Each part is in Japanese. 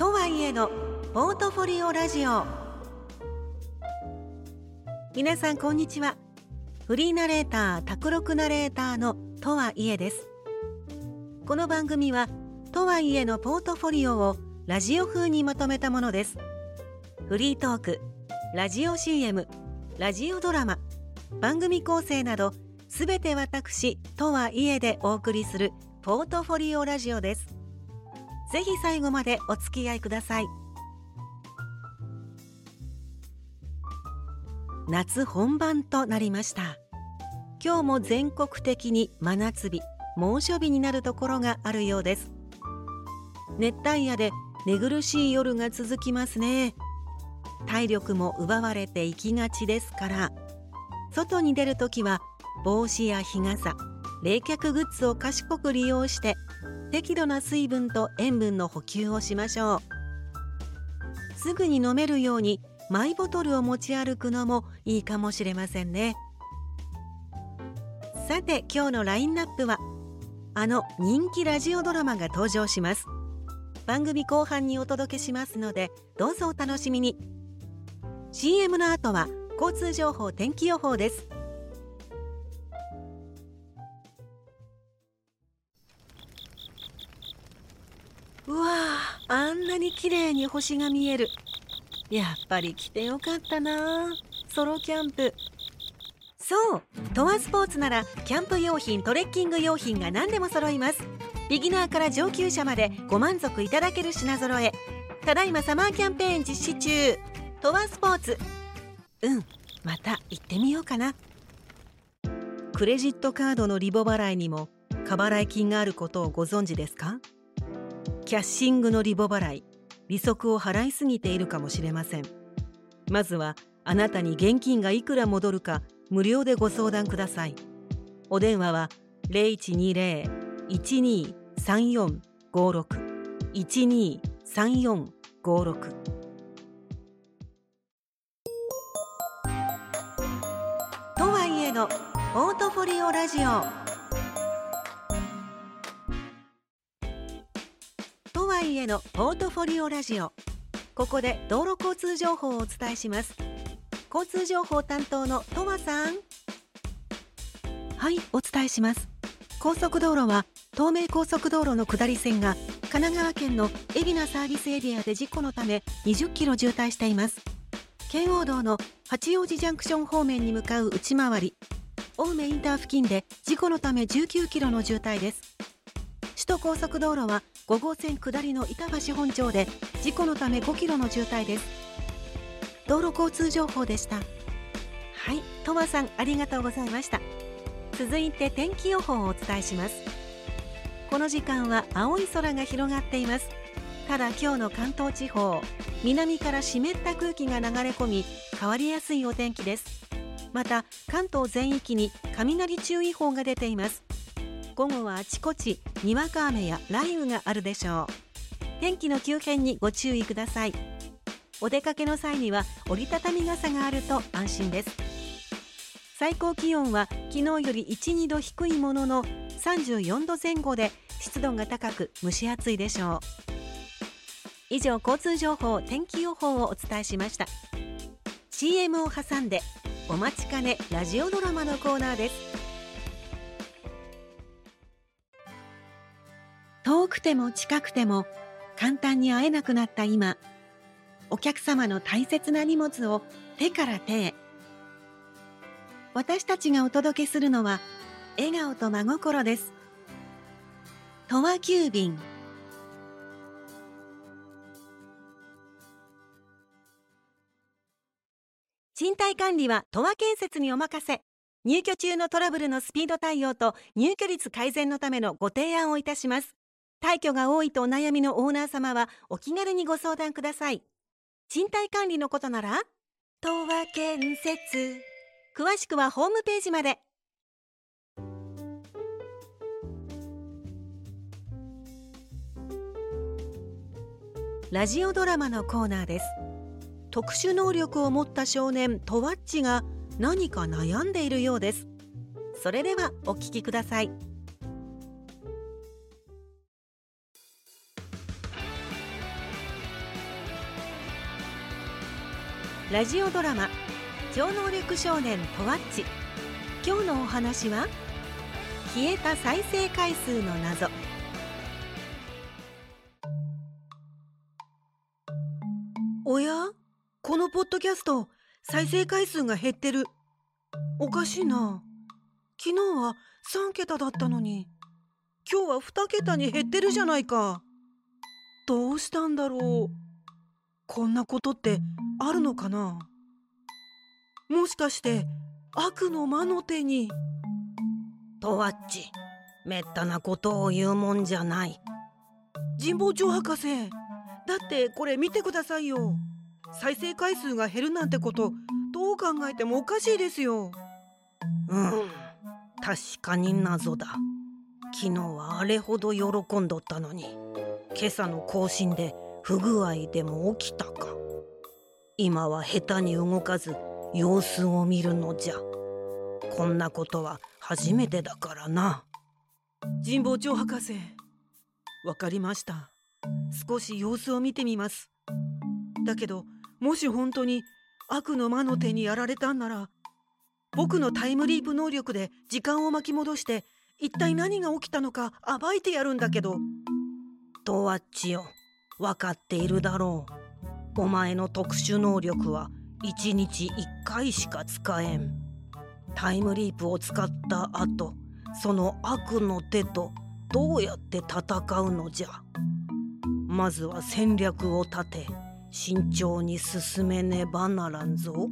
とはいえどポートフォリオラジオ、皆さんこんにちは。フリーナレーター卓六ナレーターのとはいえです。この番組はとはいえのポートフォリオをラジオ風にまとめたものです。フリートーク、ラジオ CM、ラジオドラマ、番組構成などすべて私とはいえでお送りするポートフォリオラジオです。ぜひ最後までお付き合いください。夏本番となりました。今日も全国的に真夏日、猛暑日になるところがあるようです。熱帯夜で寝苦しい夜が続きますね。体力も奪われていきがちですから、外に出るときは帽子や日傘、冷却グッズを賢く利用して適度な水分と塩分の補給をしましょう。すぐに飲めるようにマイボトルを持ち歩くのもいいかもしれませんね。さて今日のラインナップは、あの人気ラジオドラマが登場します。番組後半にお届けしますのでどうぞお楽しみに。 CM の後は交通情報、天気予報です。うわー、あんなに綺麗に星が見える。やっぱり来てよかったな、ソロキャンプ。そう、TOWAスポーツならキャンプ用品、トレッキング用品が何でも揃います。ビギナーから上級者までご満足いただける品揃え。ただいまサマーキャンペーン実施中。TOWAスポーツ。また行ってみようかな。クレジットカードのリボ払いにも過払い金があることをご存知ですか？キャッシングのリボ払い、利息を払いすぎているかもしれません。まずはあなたに現金がいくら戻るか無料でご相談ください。お電話は 0120-123456 123456。 とはいえどポートフォリオラジオ。とはいえどポートフォリオラジオ、ここで道路交通情報をお伝えします。交通情報担当のTOWAさん。はい、お伝えします。高速道路は東名高速道路の下り線が神奈川県の海老名サービスエリアで事故のため20キロ渋滞しています。圏央道の八王子ジャンクション方面に向かう内回り、青梅インター付近で事故のため19キロの渋滞です。首都高速道路は5号線下りの板橋本町で事故のため5キロの渋滞です。道路交通情報でした。はい、TOWAさんありがとうございました。続いて天気予報をお伝えします。この時間は青い空が広がっています。ただ今日の関東地方、南から湿った空気が流れ込み、変わりやすいお天気です。また関東全域に雷注意報が出ています。午後はあちこちにわか雨や雷雨があるでしょう。天気の急変にご注意ください。お出かけの際には折りたたみ傘があると安心です。最高気温は昨日より 1,2 度低いものの34度前後で湿度が高く蒸し暑いでしょう。以上、交通情報、天気予報をお伝えしました。 CM を挟んでお待ちかねラジオドラマのコーナーです。遠くても近くても簡単に会えなくなった今、お客様の大切な荷物を手から手へ。私たちがお届けするのは笑顔と真心です。TOWA急便。賃貸管理はTOWA建設にお任せ。入居中のトラブルのスピード対応と入居率改善のためのご提案をいたします。退去が多いとお悩みのオーナー様はお気軽にご相談ください。賃貸管理のことならTOWA建設。詳しくはホームページまで。ラジオドラマのコーナーです。特殊能力を持った少年トワッチが何か悩んでいるようです。それではお聞きください。ラジオドラマ超能力少年トワッチ。今日のお話は消えた再生回数の謎。おや、このポッドキャスト再生回数が減ってる。おかしいな。昨日は3桁だったのに、今日は2桁に減ってるじゃないか。どうしたんだろう。こんなことってあるのかな。もしかして悪の魔の手に。トワッチ、めったなことを言うもんじゃない。神保町博士、だってこれ見てくださいよ。再生回数が減るなんてことどう考えてもおかしいですよ。確かに謎だ。昨日はあれほど喜んどったのに、今朝の更新で不具合でも起きたか。今は下手に動かず様子を見るのじゃ。こんなことは初めてだからな。神保町博士、わかりました。少し様子を見てみます。だけど、もし本当に悪の魔の手にやられたんなら、僕のタイムリープ能力で時間を巻き戻して一体何が起きたのか暴いてやるんだけど。トワッチよ、わかっているだろう。お前の特殊能力は1日1回しか使えん。タイムリープを使った後、その悪の手とどうやって戦うのじゃ。まずは戦略を立て、慎重に進めねばならんぞ。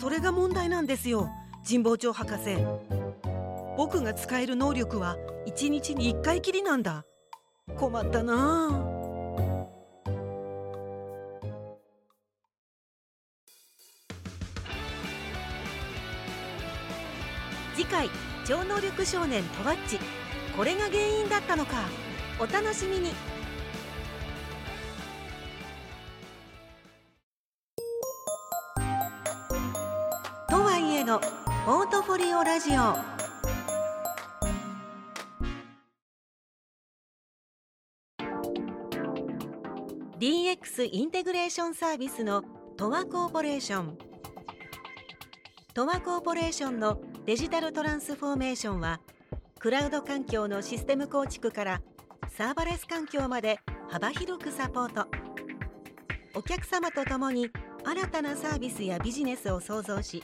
それが問題なんですよ、神保町博士。僕が使える能力は1日に1回きりなんだ。困ったなあ。次回、超能力少年トワッチ、これが原因だったのか。お楽しみに。とはいえのポートフォリオラジオ。DX インテグレーションサービスのTOWAコーポレーション。TOWAコーポレーションのデジタルトランスフォーメーションは、クラウド環境のシステム構築からサーバレス環境まで幅広くサポート。お客様とともに新たなサービスやビジネスを創造し、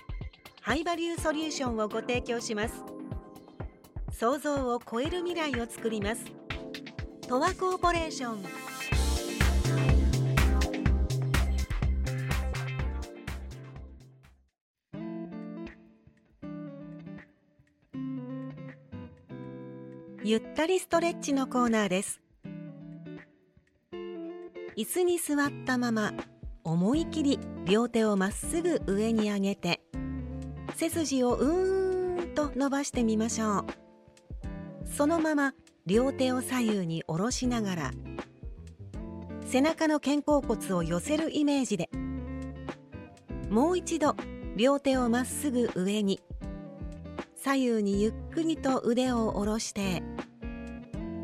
ハイバリューソリューションをご提供します。想像を超える未来を作ります。TOWAコーポレーション。ゆったりストレッチのコーナーです。椅子に座ったまま思い切り両手をまっすぐ上に上げて、背筋をうーんと伸ばしてみましょう。そのまま両手を左右に下ろしながら、背中の肩甲骨を寄せるイメージで、もう一度両手をまっすぐ上に、左右にゆっくりと腕を下ろして、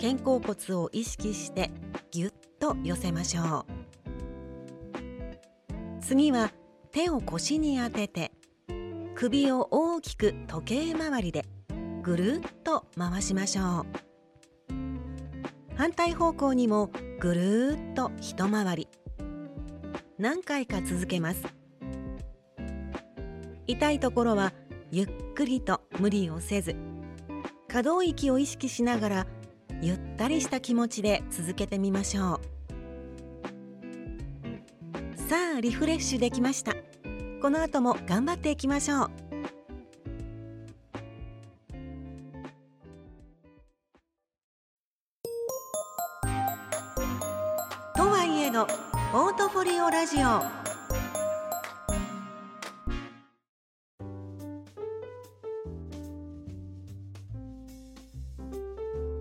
肩甲骨を意識してぎゅっと寄せましょう。次は手を腰に当てて、首を大きく時計回りでぐるっと回しましょう。反対方向にもぐるっと一回り、何回か続けます。痛いところはゆっくりと無理をせず、可動域を意識しながらゆったりした気持ちで続けてみましょう。さあ、リフレッシュできました。この後も頑張っていきましょう。とはいえのポートフォリオラジオ。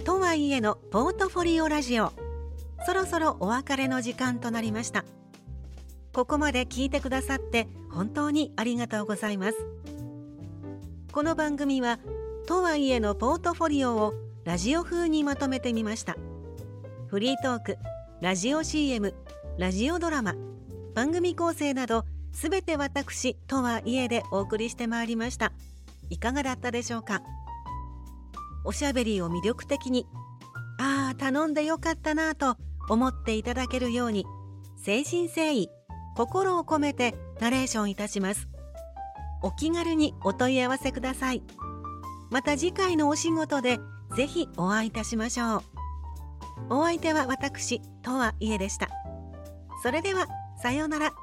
とはいえのポートフォリオラジオ、そろそろお別れの時間となりました。ここまで聞いてくださって本当にありがとうございます。この番組はとはいえのポートフォリオをラジオ風にまとめてみました。フリートーク、ラジオ CM、ラジオドラマ、番組構成などすべて私とは家でお送りしてまいりました。いかがだったでしょうか。おしゃべりを魅力的に、ああ頼んでよかったなと思っていただけるように、誠心誠意心を込めてナレーションいたします。お気軽にお問い合わせください。また次回のお仕事でぜひお会いいたしましょう。お相手は私、TOWA家でした。それではさようなら。